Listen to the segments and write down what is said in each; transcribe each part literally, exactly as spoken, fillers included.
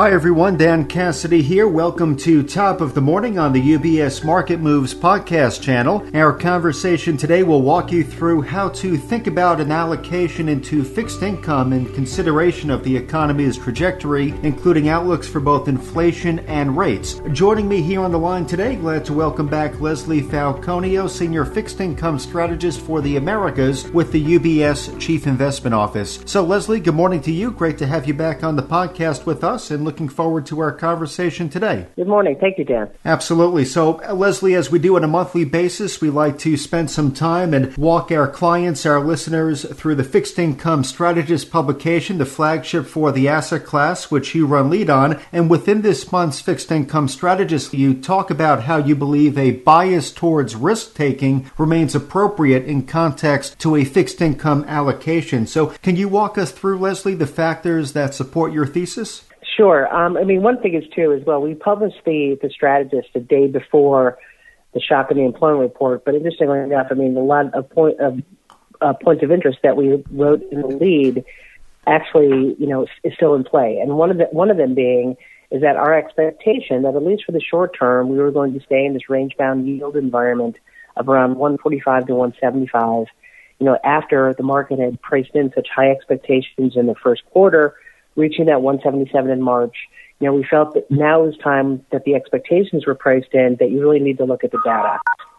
Hi everyone, Dan Cassidy here. Welcome to Top of the Morning on the U B S Market Moves podcast channel. Our conversation today will walk you through how to think about an allocation into fixed income in consideration of the economy's trajectory, including outlooks for both inflation and rates. Joining me here on the line today, glad to welcome back Leslie Falconio, Senior Fixed Income Strategist for the Americas with the U B S Chief Investment Office. So Leslie, good morning to you. Great to have you back on the podcast with us, and looking forward to our conversation today. Good morning. Thank you, Dan. Absolutely. So, Leslie, as we do on a monthly basis, we like to spend some time and walk our clients, our listeners, through the Fixed Income Strategist publication, the flagship for the asset class, which you run lead on. And within this month's Fixed Income Strategist, you talk about how you believe a bias towards risk-taking remains appropriate in context to a fixed income allocation. So, can you walk us through, Leslie, the factors that support your thesis? Sure. Um, I mean, one thing is, too, is, well, we published the, the strategist the day before the shock and the employment report. But interestingly enough, I mean, a lot of, point of uh, points of interest that we wrote in the lead actually, you know, is, is still in play. And one of the, one of them being is that our expectation that at least for the short term, we were going to stay in this range-bound yield environment of around one forty-five to one seventy-five, you know, after the market had priced in such high expectations in the first quarter, reaching that one seventy-seven in March. You know, we felt that now is time that the expectations were priced in, that you really need to look at the data.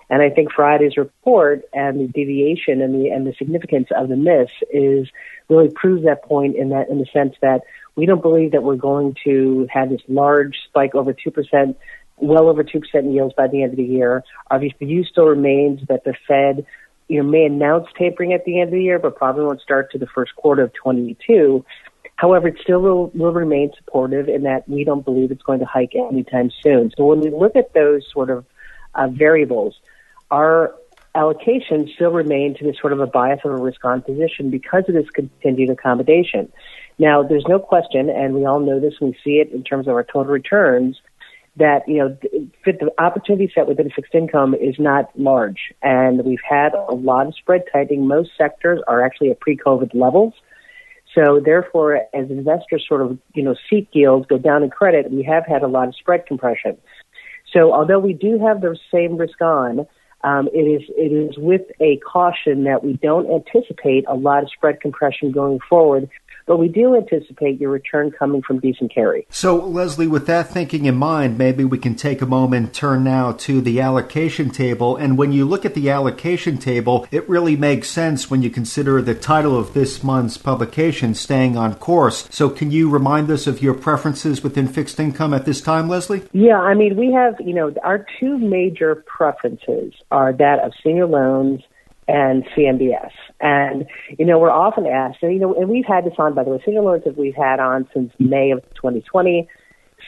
And I think Friday's report and the deviation and the and the significance of the miss is really proves that point in that in the sense that we don't believe that we're going to have this large spike over two percent, well over two percent yields by the end of the year. Obviously, the view still remains that the Fed, you know, may announce tapering at the end of the year, but probably won't start to the first quarter of twenty-two. However, it still will, will remain supportive in that we don't believe it's going to hike anytime soon. So when we look at those sort of uh, variables, our allocation still remains to this sort of a bias of a risk-on position because of this continued accommodation. Now, there's no question, and we all know this, we see it in terms of our total returns, that, you know, the opportunity set within fixed income is not large. And we've had a lot of spread tightening. Most sectors are actually at pre-COVID levels. So therefore, as investors sort of, you know, seek yields, go down in credit, we have had a lot of spread compression. So although we do have the same risk on, um, it is it is with a caution that we don't anticipate a lot of spread compression going forward, but we do anticipate your return coming from decent carry. So, Leslie, with that thinking in mind, maybe we can take a moment, turn now to the allocation table. And when you look at the allocation table, it really makes sense when you consider the title of this month's publication, Staying on Course. So can you remind us of your preferences within fixed income at this time, Leslie? Yeah, I mean, we have, you know, our two major preferences are that of senior loans and C M B S. And, you know, we're often asked, and, you know, and we've had this on, by the way, senior loans that we've had on since May of twenty twenty,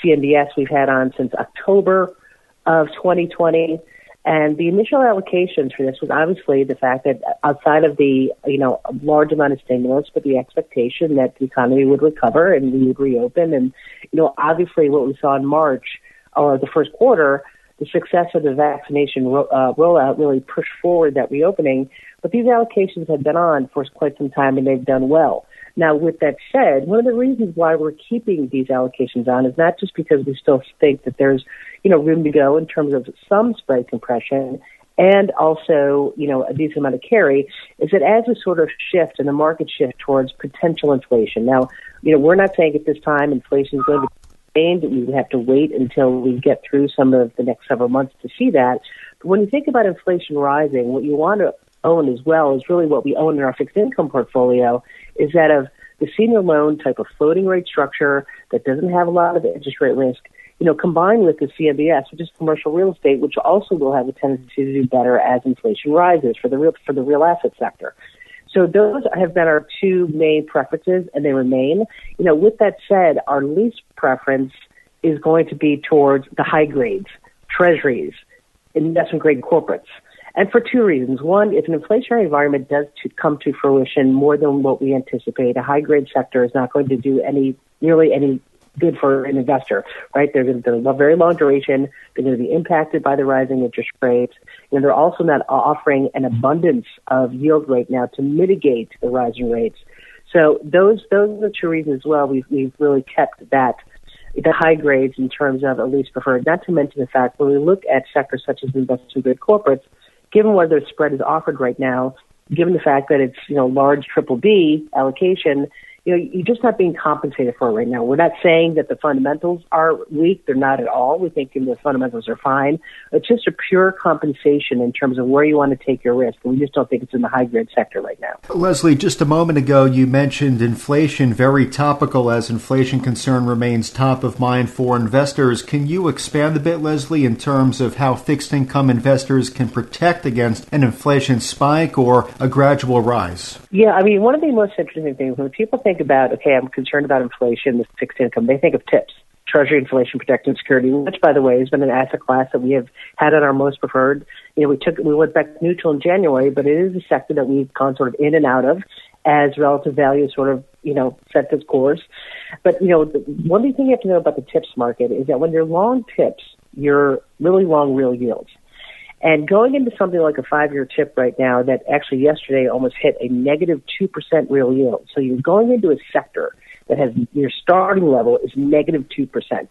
C M B S we've had on since October of twenty twenty. And the initial allocations for this was obviously the fact that outside of the, you know, large amount of stimulus, but the expectation that the economy would recover and we would reopen. And, you know, obviously what we saw in March or the first quarter, the success of the vaccination ro- uh, rollout really pushed forward that reopening, but these allocations have been on for quite some time and they've done well. Now, with that said, one of the reasons why we're keeping these allocations on is not just because we still think that there's, you know, room to go in terms of some spread compression and also, you know, a decent amount of carry, is that as a sort of shift and the market shift towards potential inflation. Now, you know, we're not saying at this time inflation is going to that we would have to wait until we get through some of the next several months to see that. But when you think about inflation rising, what you want to own as well is really what we own in our fixed income portfolio is that of the senior loan type of floating rate structure that doesn't have a lot of interest rate risk, you know, combined with the C M B S, which is commercial real estate, which also will have a tendency to do better as inflation rises for the real, for the real asset sector. So those have been our two main preferences, and they remain. You know, with that said, our least preference is going to be towards the high grades, treasuries, investment-grade corporates, and for two reasons. One, if an inflationary environment does to come to fruition more than what we anticipate, a high-grade sector is not going to do any nearly any good for an investor, right? They're going to have very long duration. They're going to be impacted by the rising interest rates. And they're also not offering an abundance of yield right now to mitigate the rising rates. So those, those are the two reasons as well. We've, we've really kept that the high grades in terms of at least preferred, not to mention the fact when we look at sectors such as investment-grade corporates, given where their spread is offered right now, given the fact that it's, you know, large triple B allocation, you know, you're just not being compensated for it right now. We're not saying that the fundamentals are weak. They're not at all. We think the fundamentals are fine. It's just a pure compensation in terms of where you want to take your risk. And we just don't think it's in the high-grade sector right now. Leslie, just a moment ago, you mentioned inflation, very topical as inflation concern remains top of mind for investors. Can you expand a bit, Leslie, in terms of how fixed income investors can protect against an inflation spike or a gradual rise? Yeah, I mean, one of the most interesting things when people think about, okay, I'm concerned about inflation, the fixed income, they think of TIPS, Treasury Inflation Protection Security, which, by the way, has been an asset class that we have had on our most preferred. You know, we took, we went back neutral in January, but it is a sector that we've gone sort of in and out of as relative value sort of, you know, set this course. But, you know, the, one thing you have to know about the TIPS market is that when you're long TIPS, you're really long real yields. And going into something like a five-year TIP right now that actually yesterday almost hit a negative two percent real yield. So you're going into a sector that has your starting level is negative two percent.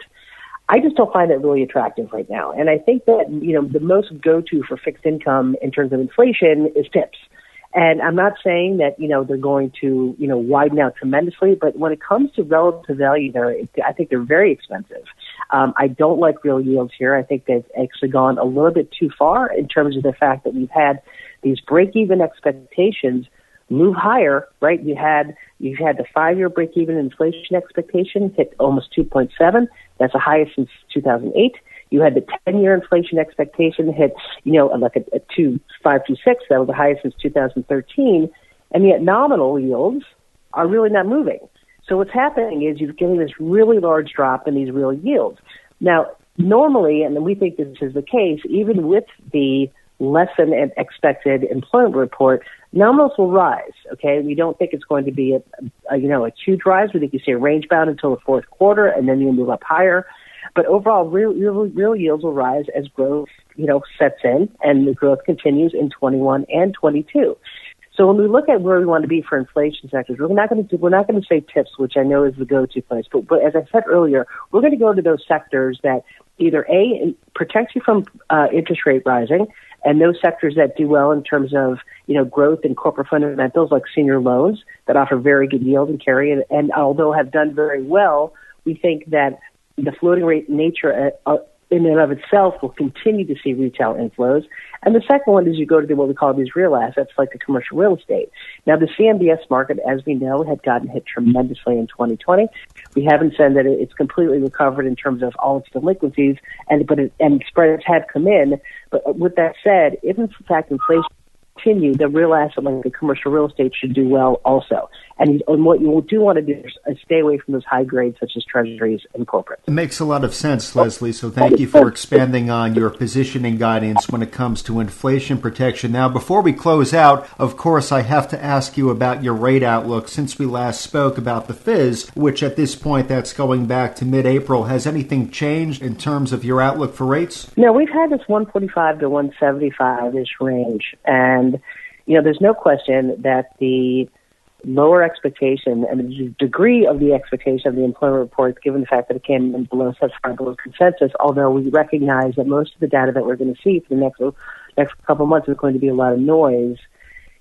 I just don't find that really attractive right now. And I think that, you know, the most go-to for fixed income in terms of inflation is TIPS. And I'm not saying that, you know, they're going to, you know, widen out tremendously, but when it comes to relative value there, I think they're very expensive. Um, I don't like real yields here. I think they've actually gone a little bit too far in terms of the fact that we've had these break-even expectations move higher, right? You had, you had the five-year break-even inflation expectation hit almost two point seven. That's the highest since two thousand eight. You had the ten-year inflation expectation hit, you know, like a, a two, five, two, six. That was the highest since two thousand thirteen. And yet nominal yields are really not moving. So what's happening is you're getting this really large drop in these real yields. Now, normally, and we think this is the case, even with the less than expected employment report, nominals will rise, okay? We don't think it's going to be a, a you know, a huge rise. We think you stay range bound until the fourth quarter, and then you move up higher. But overall, real, real, real yields will rise as growth, you know, sets in, and the growth continues in twenty-one and twenty-two. So when we look at where we want to be for inflation sectors, we're not going to we're not going to say TIPS, which I know is the go-to place. But, but as I said earlier, we're going to go to those sectors that either A, protect you from uh, interest rate rising, and those sectors that do well in terms of, you know, growth and corporate fundamentals like senior loans that offer very good yield and carry, and, and although have done very well, we think that the floating rate nature Uh, uh, in and of itself will continue to see retail inflows. And the second one is you go to the, what we call these real assets, like the commercial real estate. Now, the C M B S market, as we know, had gotten hit tremendously in twenty twenty. We haven't said that it's completely recovered in terms of all its delinquencies, and but it, and spreads have come in. But with that said, if in fact inflation continues, the real asset like the commercial real estate should do well also. And what you do want to do is stay away from those high grades such as treasuries and corporate. It makes a lot of sense, Leslie. So thank you for expanding on your positioning guidance when it comes to inflation protection. Now, before we close out, of course, I have to ask you about your rate outlook. Since we last spoke about the F I S, which at this point, that's going back to mid-April, has anything changed in terms of your outlook for rates? No, we've had this one forty-five to one seventy-five-ish range. And, you know, there's no question that the lower expectation and the degree of the expectation of the employment report, given the fact that it came in below such far below consensus, although we recognize that most of the data that we're going to see for the next next couple of months is going to be a lot of noise.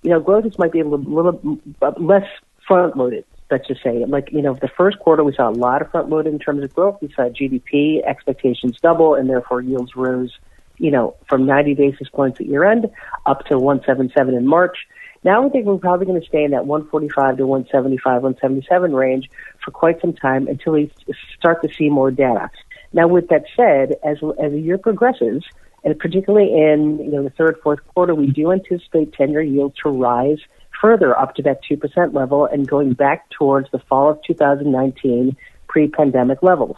You know, growth is might be a little, little less front-loaded, let's just say. Like, you know, the first quarter we saw a lot of front-loaded in terms of growth. We saw G D P expectations double, and therefore yields rose, you know, from ninety basis points at year-end up to one seventy-seven in March. Now we think we're probably going to stay in that one forty-five to one seventy-five, one seventy-seven range for quite some time until we start to see more data. Now, with that said, as as the year progresses, and particularly in, you know, the third, fourth quarter, we do anticipate ten-year yield to rise further up to that two percent level and going back towards the fall of two thousand nineteen pre-pandemic levels.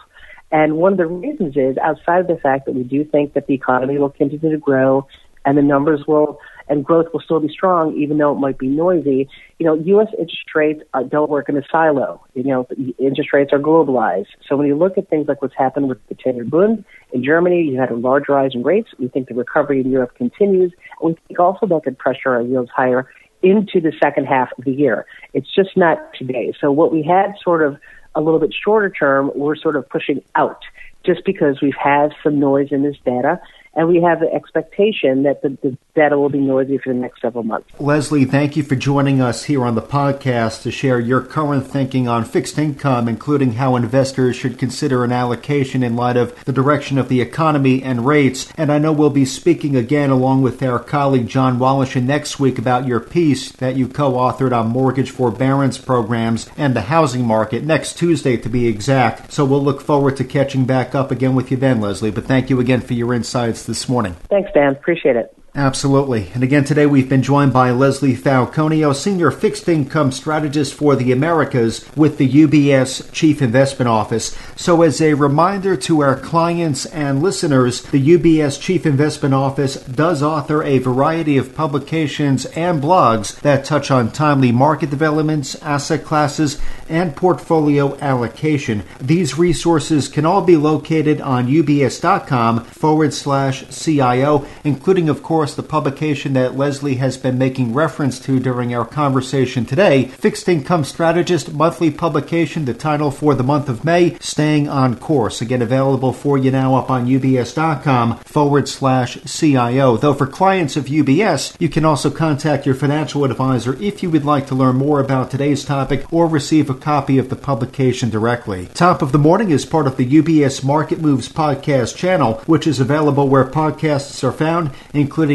And one of the reasons is, outside of the fact that we do think that the economy will continue to grow and the numbers will, and growth will still be strong, even though it might be noisy. You know, U S interest rates are, don't work in a silo. You know, interest rates are globalized. So when you look at things like what's happened with the ten-year Bund in Germany, you had a large rise in rates. We think the recovery in Europe continues. And we think also that could pressure our yields higher into the second half of the year. It's just not today. So what we had sort of a little bit shorter term, we're sort of pushing out just because we've had some noise in this data. And we have the expectation that the, the data will be noisy for the next several months. Leslie, thank you for joining us here on the podcast to share your current thinking on fixed income, including how investors should consider an allocation in light of the direction of the economy and rates. And I know we'll be speaking again along with our colleague John Wallachian next week about your piece that you co-authored on mortgage forbearance programs and the housing market, next Tuesday to be exact. So we'll look forward to catching back up again with you then, Leslie. But thank you again for your insights this morning. Thanks, Dan. Appreciate it. Absolutely. And again, today we've been joined by Leslie Falconio, Senior Fixed Income Strategist for the Americas with the U B S Chief Investment Office. So as a reminder to our clients and listeners, the U B S Chief Investment Office does author a variety of publications and blogs that touch on timely market developments, asset classes, and portfolio allocation. These resources can all be located on U B S dot com forward slash CIO, including, of course, the publication that Leslie has been making reference to during our conversation today, Fixed Income Strategist Monthly Publication, the title for the month of May, Staying on Course. Again, available for you now up on U B S dot com forward slash CIO. Though for clients of U B S, you can also contact your financial advisor if you would like to learn more about today's topic or receive a copy of the publication directly. Top of the Morning is part of the U B S Market Moves podcast channel, which is available where podcasts are found, including